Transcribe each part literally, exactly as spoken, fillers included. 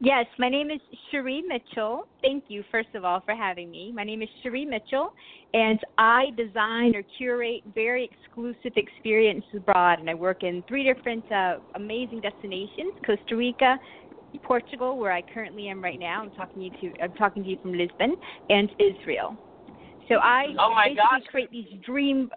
Yes, my name is Sheree Mitchell. Thank you, first of all, for having me. My name is Sheree Mitchell, and I design or curate very exclusive experiences abroad, and I work in three different uh, amazing destinations, Costa Rica, Portugal, where I currently am right now. I'm talking to you, I'm talking to you from Lisbon, and Israel. So I oh my basically gosh. create these dream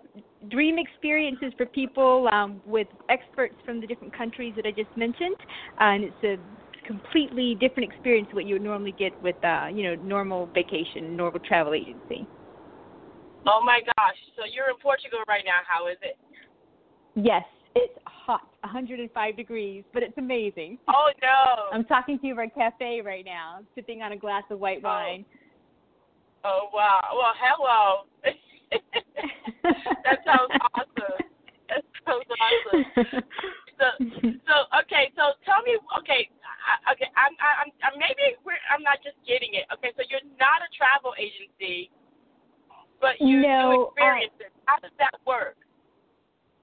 dream experiences for people um, with experts from the different countries that I just mentioned, uh, and it's a completely different experience what you would normally get with, uh, you know, normal vacation, normal travel agency. Oh, my gosh. So you're in Portugal right now. How is it? Yes, it's hot, one hundred five degrees, but it's amazing. Oh, no. I'm talking to you at a cafe right now, sipping on a glass of white oh. wine. Oh, wow. Well, hello. That sounds awesome. That sounds awesome. So, so okay. So, tell me. Okay, I, okay. I'm, I'm, I'm. Maybe we're. I'm not just getting it. Okay. So, you're not a travel agency, but you no, do experiences. I, How does that work?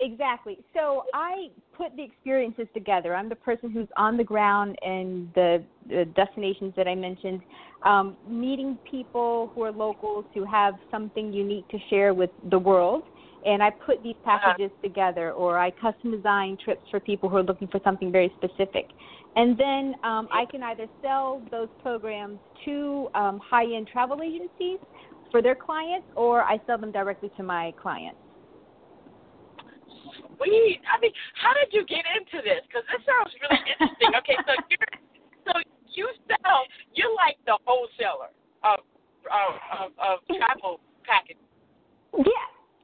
Exactly. So, I put the experiences together. I'm the person who's on the ground in the, the destinations that I mentioned, um, meeting people who are locals who have something unique to share with the world. And I put these packages uh-huh. together, or I custom design trips for people who are looking for something very specific. And then um, I can either sell those programs to um, high-end travel agencies for their clients, or I sell them directly to my clients. Sweet. I mean, how did you get into this? Because this sounds really interesting. Okay, so you're, so you sell, you're like the wholesaler of, of, of, of travel packages. Yeah.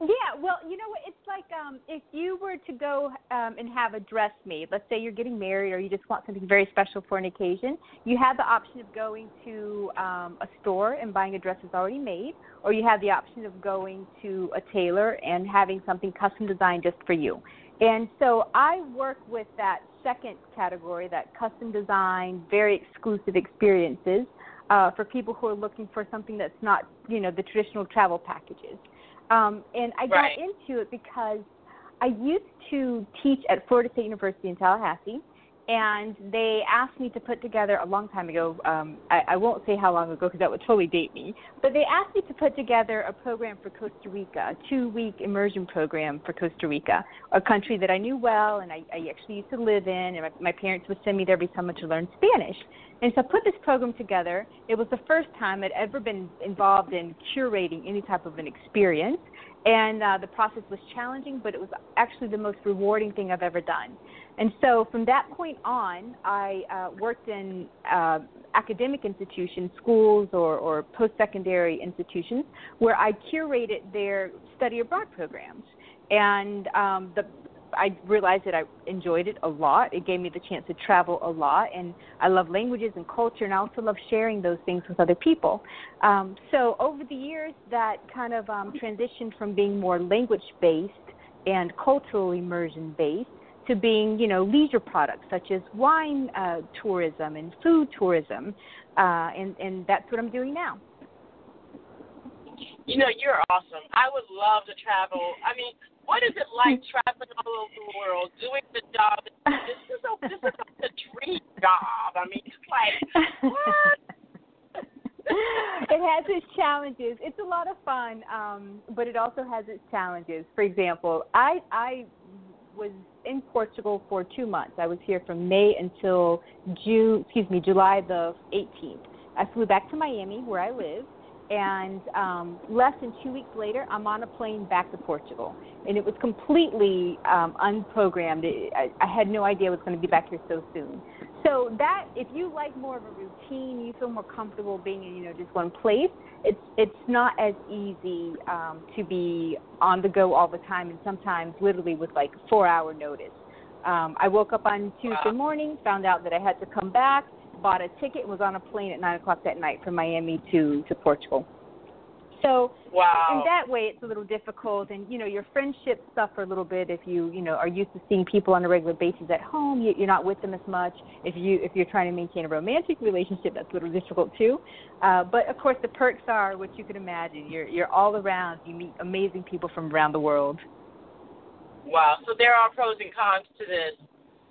Yeah, well, you know what? It's like um, if you were to go um, and have a dress made. Let's say you're getting married or you just want something very special for an occasion. You have the option of going to um, a store and buying a dress that's already made, or you have the option of going to a tailor and having something custom designed just for you. And so I work with that second category, that custom design, very exclusive experiences uh, for people who are looking for something that's not, you know, the traditional travel packages. Um, and I right. got into it because I used to teach at Florida State University in Tallahassee, and they asked me to put together a long time ago, um, I, I won't say how long ago because that would totally date me, but they asked me to put together a program for Costa Rica, a two-week immersion program for Costa Rica, a country that I knew well and I, I actually used to live in, and my, my parents would send me there every summer to learn Spanish. And so I put this program together. It was the first time I'd ever been involved in curating any type of an experience. And uh, the process was challenging, but it was actually the most rewarding thing I've ever done. And so from that point on, I uh, worked in uh, academic institutions, schools or, or post-secondary institutions, where I curated their study abroad programs. And um, the I realized that I enjoyed it a lot. It gave me the chance to travel a lot, and I love languages and culture, and I also love sharing those things with other people. Um, so over the years, that kind of um, transitioned from being more language-based and cultural immersion-based to being, you know, leisure products such as wine uh, tourism and food tourism, uh, and, and that's what I'm doing now. You know, you're awesome. I would love to travel. I mean, what is it like traveling all over the world, doing the job? This is a, this is like a dream job. I mean, it's like, what? It has its challenges. It's a lot of fun, um, but it also has its challenges. For example, I I was in Portugal for two months. I was here from May until June. Excuse me, July the eighteenth. I flew back to Miami, where I live. And um, less than two weeks later, I'm on a plane back to Portugal. And it was completely um, unprogrammed. It, I, I had no idea I was going to be back here so soon. So that, if you like more of a routine, you feel more comfortable being in, you know, just one place, it's it's not as easy um, to be on the go all the time, and sometimes literally with like four-hour notice. Um, I woke up on Tuesday morning, found out that I had to come back, bought a ticket, was on a plane at nine o'clock that night from Miami to, to Portugal. So wow. In that way, it's a little difficult. And, you know, your friendships suffer a little bit if you, you know, are used to seeing people on a regular basis at home. You, you're not with them as much. If, you, if you're trying to maintain a romantic relationship, that's a little difficult too. Uh, but, of course, the perks are what you can imagine. You're, you're all around. You meet amazing people from around the world. Wow. So there are pros and cons to this.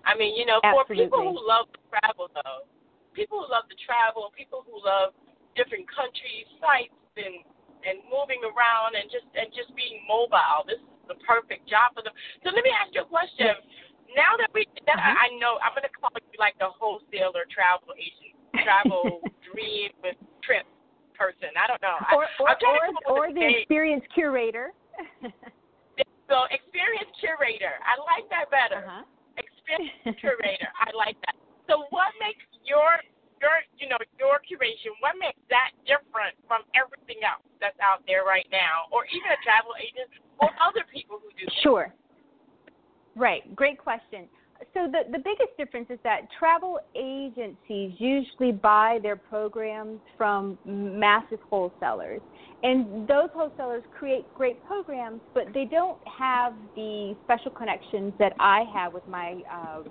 I mean, you know, for Absolutely. people who love to travel, though, people who love to travel, people who love different countries, sites, and and moving around and just and just being mobile. This is the perfect job for them. So let me ask you a question. Now that we, now mm-hmm. I know, I'm going to call you like the wholesaler travel agent, travel dream with trip person. I don't know. Or, I, or, or, or the name. Experience curator. So experience curator. I like that better. Uh-huh. Experience curator. I like that. So what makes your, your, you know, your curation, what makes that different from everything else that's out there right now, or even a travel agent or other people who do that? Sure. Right. Great question. So the, the biggest difference is that travel agencies usually buy their programs from massive wholesalers. And those wholesalers create great programs, but they don't have the special connections that I have with my uh,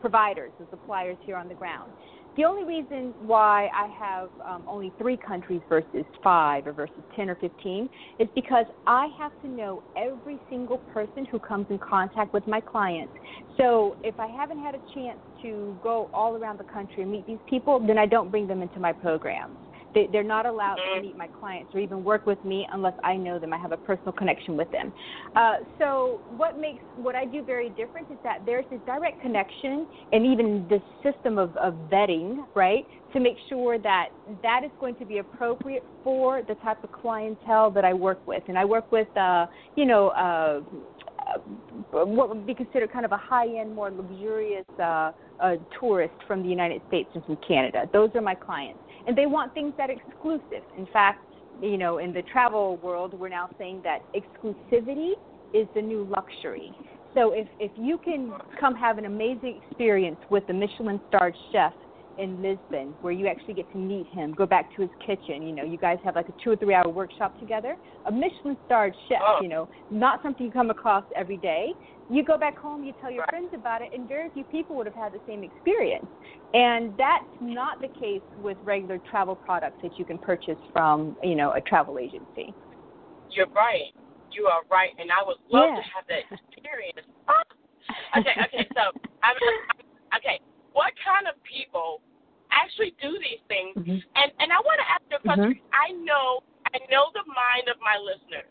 providers and suppliers here on the ground. The only reason why I have um, only three countries versus five or versus ten or fifteen is because I have to know every single person who comes in contact with my clients. So if I haven't had a chance to go all around the country and meet these people, then I don't bring them into my programs. They, they're not allowed to meet my clients or even work with me unless I know them. I have a personal connection with them. Uh, so what makes what I do very different is that there's this direct connection and even this system of, of vetting, right, to make sure that that is going to be appropriate for the type of clientele that I work with. And I work with, uh, you know, uh, what would be considered kind of a high-end, more luxurious uh, uh, tourist from the United States and from Canada. Those are my clients. And they want things that are exclusive. In fact, you know, in the travel world, we're now saying that exclusivity is the new luxury. So if, if you can come have an amazing experience with the Michelin-starred chef in Lisbon, where you actually get to meet him, go back to his kitchen, you know, you guys have like a two or three hour workshop together, a Michelin-starred chef, oh. you know, not something you come across every day. You go back home, you tell your friends about it, and very few people would have had the same experience. And that's not the case with regular travel products that you can purchase from, you know, a travel agency. You're right. You are right. And I would love yeah. to have that experience. okay, okay, so, I'm, I'm, okay, what kind of people actually do these things? Mm-hmm. And and I want to ask you a question. Mm-hmm. I know, I know the mind of my listeners,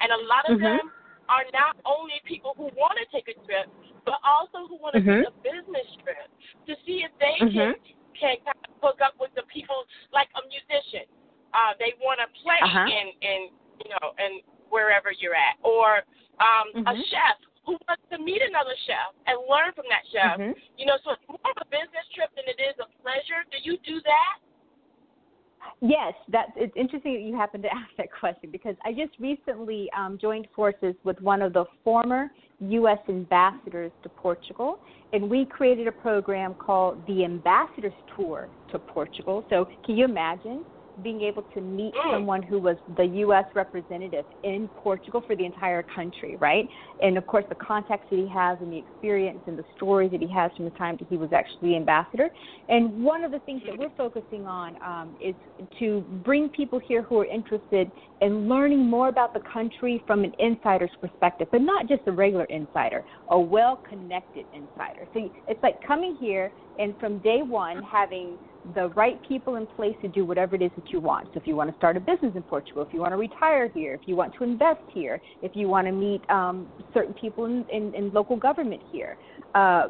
and a lot of mm-hmm. them are not only people who want to take a trip, but also who want to mm-hmm. take a business trip to see if they mm-hmm. can, can kind of hook up with the people, like a musician. Uh, they want to play uh-huh. in, in, you know, in wherever you're at, or um, mm-hmm. a chef who wants to meet another chef and learn from that chef. Mm-hmm. You know, so it's more of a business trip than it is a pleasure. Do you do that? Yes, that's, it's interesting that you happened to ask that question, because I just recently um, joined forces with one of the former U S ambassadors to Portugal, and we created a program called the Ambassador's Tour to Portugal. So can you imagine being able to meet someone who was the U S representative in Portugal for the entire country, right? And, of course, the contacts that he has and the experience and the stories that he has from the time that he was actually ambassador. And one of the things that we're focusing on um, is to bring people here who are interested in learning more about the country from an insider's perspective, but not just a regular insider, a well-connected insider. So it's like coming here and from day one having the right people in place to do whatever it is that you want. So if you want to start a business in Portugal, if you want to retire here, if you want to invest here, if you want to meet um, certain people in, in, in local government here, uh,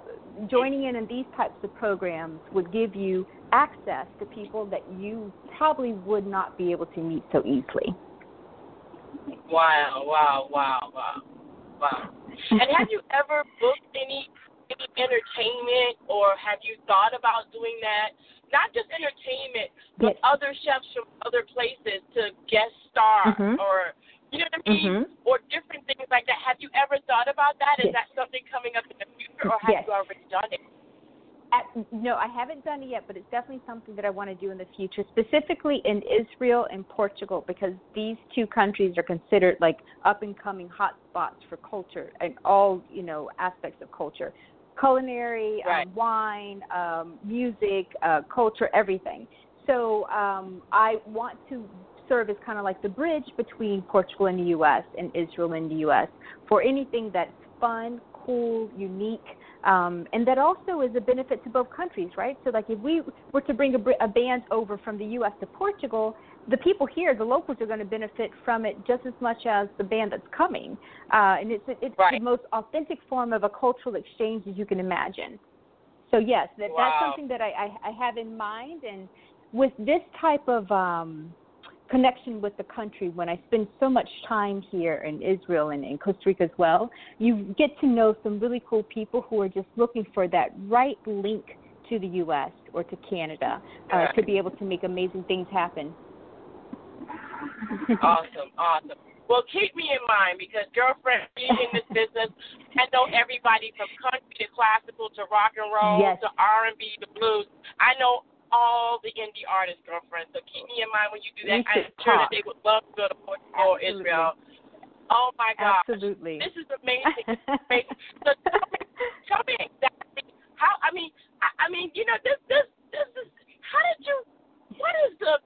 joining in in these types of programs would give you access to people that you probably would not be able to meet so easily. Wow, wow, wow, wow, wow. And have you ever booked any entertainment, or have you thought about doing that? Not just entertainment, but yes. other chefs from other places to guest star, mm-hmm. or, you know what I mean, mm-hmm. or different things like that. Have you ever thought about that? Yes. Is that something coming up in the future, or have yes. you already done it? At, no, I haven't done it yet, but it's definitely something that I want to do in the future, specifically in Israel and Portugal, because these two countries are considered like up-and-coming hotspots for culture and all, you know, aspects of culture. Culinary, right. um, wine, um, music, uh, culture, everything. So um, I want to serve as kind of like the bridge between Portugal and the U S and Israel and the U S for anything that's fun, cool, unique, um, and that also is a benefit to both countries, right? So like if we were to bring a, a band over from the U S to Portugal, the people here, the locals, are going to benefit from it just as much as the band that's coming. Uh, and it's it's right. the most authentic form of a cultural exchange as you can imagine. So, yes, that, wow. that's something that I, I, I have in mind. And with this type of um, connection with the country, when I spend so much time here in Israel and in Costa Rica as well, you get to know some really cool people who are just looking for that right link to the U S or to Canada uh, right. to be able to make amazing things happen. Awesome, awesome. Well, keep me in mind, because, girlfriend, being in this business, I know everybody from country to classical to rock and roll yes. to R and B to blues. I know all the indie artists, girlfriend, so keep me in mind when you do that. I'm sure talk. that they would love to go to Portugal or Israel. Oh, my gosh. Absolutely. This is amazing. amazing. So tell me, tell me exactly how, I mean, I, I mean, you know, this, this, this is, how did you, what is the,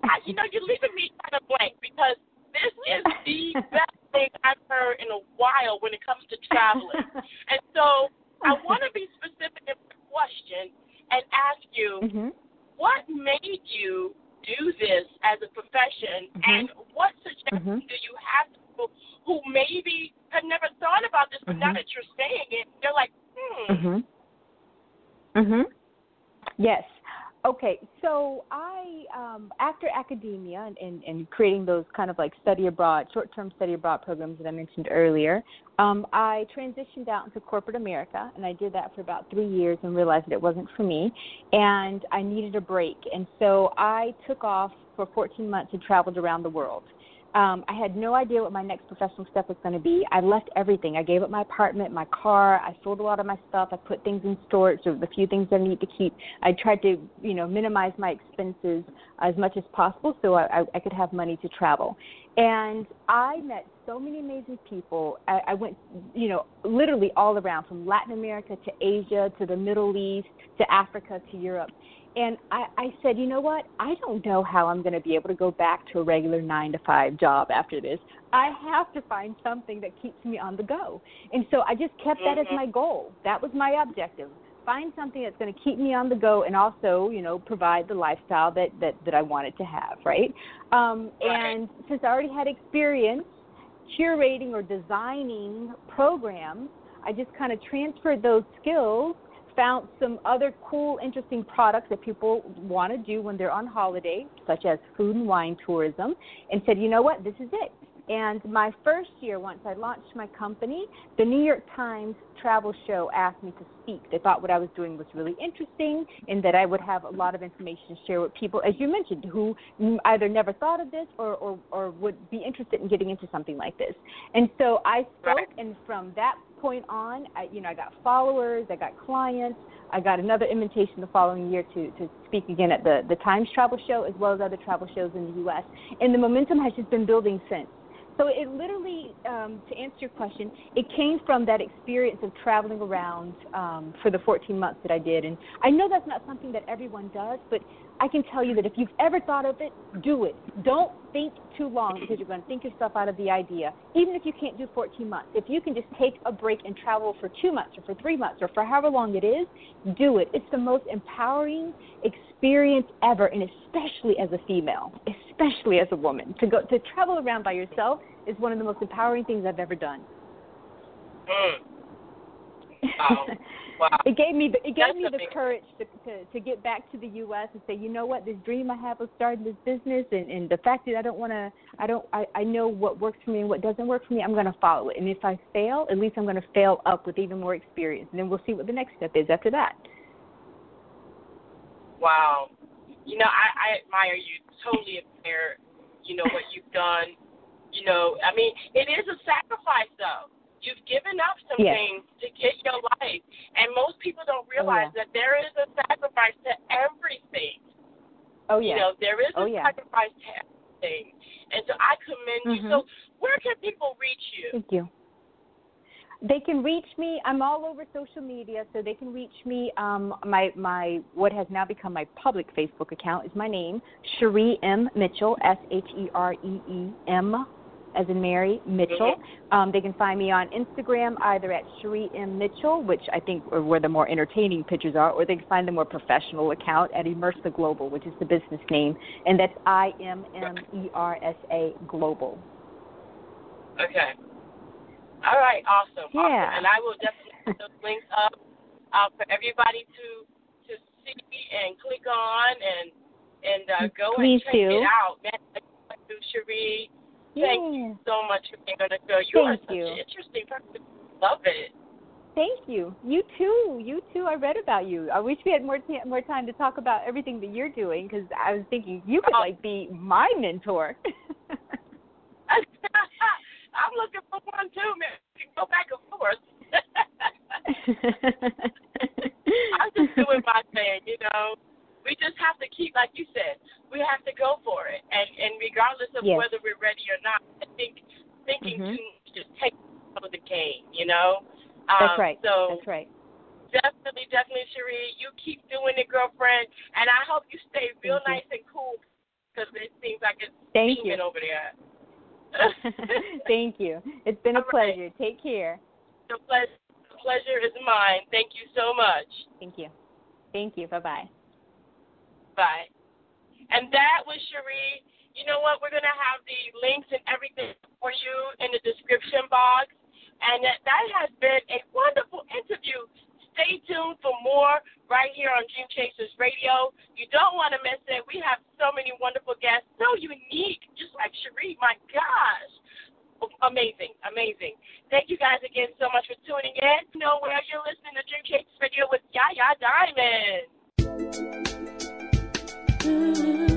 I, you know, you're leaving me kind of blank, because this is the best thing I've heard in a while when it comes to traveling. And so I want to be specific in my question and ask you, mm-hmm. what made you do this as a profession, mm-hmm. and what suggestions mm-hmm. do you have to people who maybe have never thought about this, but mm-hmm. now that you're saying it, they're like, hmm. Mm-hmm. Mm-hmm. Yes. Okay, so I, um, after academia and, and, and creating those kind of like study abroad, short-term study abroad programs that I mentioned earlier, um, I transitioned out into corporate America, and I did that for about three years and realized that it wasn't for me, and I needed a break. And so I took off for fourteen months and traveled around the world. Um, I had no idea what my next professional step was going to be. I left everything. I gave up my apartment, my car. I sold a lot of my stuff. I put things in storage, or the few things I need to keep. I tried to, you know, minimize my expenses as much as possible so I, I could have money to travel. And I met so many amazing people. I, I went, you know, literally all around, from Latin America to Asia to the Middle East to Africa to Europe. And I, I said, you know what? I don't know how I'm going to be able to go back to a regular nine to five job after this. I have to find something that keeps me on the go. And so I just kept that as my goal. That was my objective. Find something that's going to keep me on the go and also, you know, provide the lifestyle that, that, that I wanted to have, right? Um, and since I already had experience curating or designing programs, I just kind of transferred those skills, found some other cool, interesting products that people want to do when they're on holiday, such as food and wine tourism, and said, you know what, this is it. And my first year, once I launched my company, the New York Times travel show asked me to speak. They thought what I was doing was really interesting and that I would have a lot of information to share with people, as you mentioned, who either never thought of this or, or, or would be interested in getting into something like this. And so I spoke, right. and from that point on, I, you know, I got followers, I got clients, I got another invitation the following year to, to speak again at the, the Times travel show as well as other travel shows in the U S. And the momentum has just been building since. So it literally, um, to answer your question, it came from that experience of traveling around um, for the fourteen months that I did. And I know that's not something that everyone does, but I can tell you that if you've ever thought of it, do it. Don't think too long because you're going to think yourself out of the idea, even if you can't do fourteen months. If you can just take a break and travel for two months or for three months or for however long it is, do it. It's the most empowering experience ever, and especially as a female, especially as a woman. To go to travel around by yourself is one of the most empowering things I've ever done. Mm. Wow. Wow. It gave me the, it gave me the courage to, to, to get back to the U S and say, you know what, this dream I have of starting this business and, and the fact that I don't want to, I don't, I, I know what works for me and what doesn't work for me, I'm going to follow it. And if I fail, at least I'm going to fail up with even more experience. And then we'll see what the next step is after that. Wow. You know, I, I admire you. Totally admire, you know, what you've done. You know, I mean, it is a sacrifice, though. You've given up some yes. things to get your life, and most people don't realize oh, yeah. that there is a sacrifice to everything. Oh, yeah. You know, there is a oh, yeah. sacrifice to everything, and so I commend mm-hmm. you. So where can people reach you? Thank you. They can reach me. I'm all over social media, so they can reach me. Um, my my what has now become my public Facebook account is my name, Sheree M. Mitchell, S H E R E E M, as in Mary, Mitchell. Mm-hmm. Um, they can find me on Instagram either at Sheree M. Mitchell, which I think are where the more entertaining pictures are, or they can find the more professional account at Immersa Global, which is the business name, and that's I M M E R S A Global. Okay. All right, awesome. Yeah. Awesome. And I will definitely put those links up uh, for everybody to to see and click on and and uh, go Please and check do. it out. Man, thank you, Sheree. Yeah. Thank you so much for being on the show. You thank are such you. an interesting person. Love it. Thank you. You too. You too. I read about you. I wish we had more t- more time to talk about everything that you're doing because I was thinking you could oh. like be my mentor. I'm looking for one, too, man. We can go back and forth. I'm just doing my thing, you know. We just have to keep, like you said, we have to go for it. And and regardless of yes. whether we're ready or not, I think thinking mm-hmm. too much just takes out of the game, you know. Um, That's right. So That's right. Definitely, definitely, Sheree. You keep doing it, girlfriend. And I hope you stay real Thank nice you. and cool because it seems like it's steaming over there. Thank you. It's been a All pleasure. Right. Take care. The pleasure, the pleasure is mine. Thank you so much. Thank you. Thank you. Bye-bye. Bye. And that was Sheree. You know what? We're going to have the links and everything for you in the description box. And that, that has been a wonderful interview. Stay tuned for more right here on Dream Chasers Radio. You don't want to miss it. We have so many wonderful guests, so unique, just like Sheree. My gosh. Amazing, amazing. Thank you guys again so much for tuning in. You know where you're listening to Dream Chasers Radio with Yaya Diamond. Mm-hmm.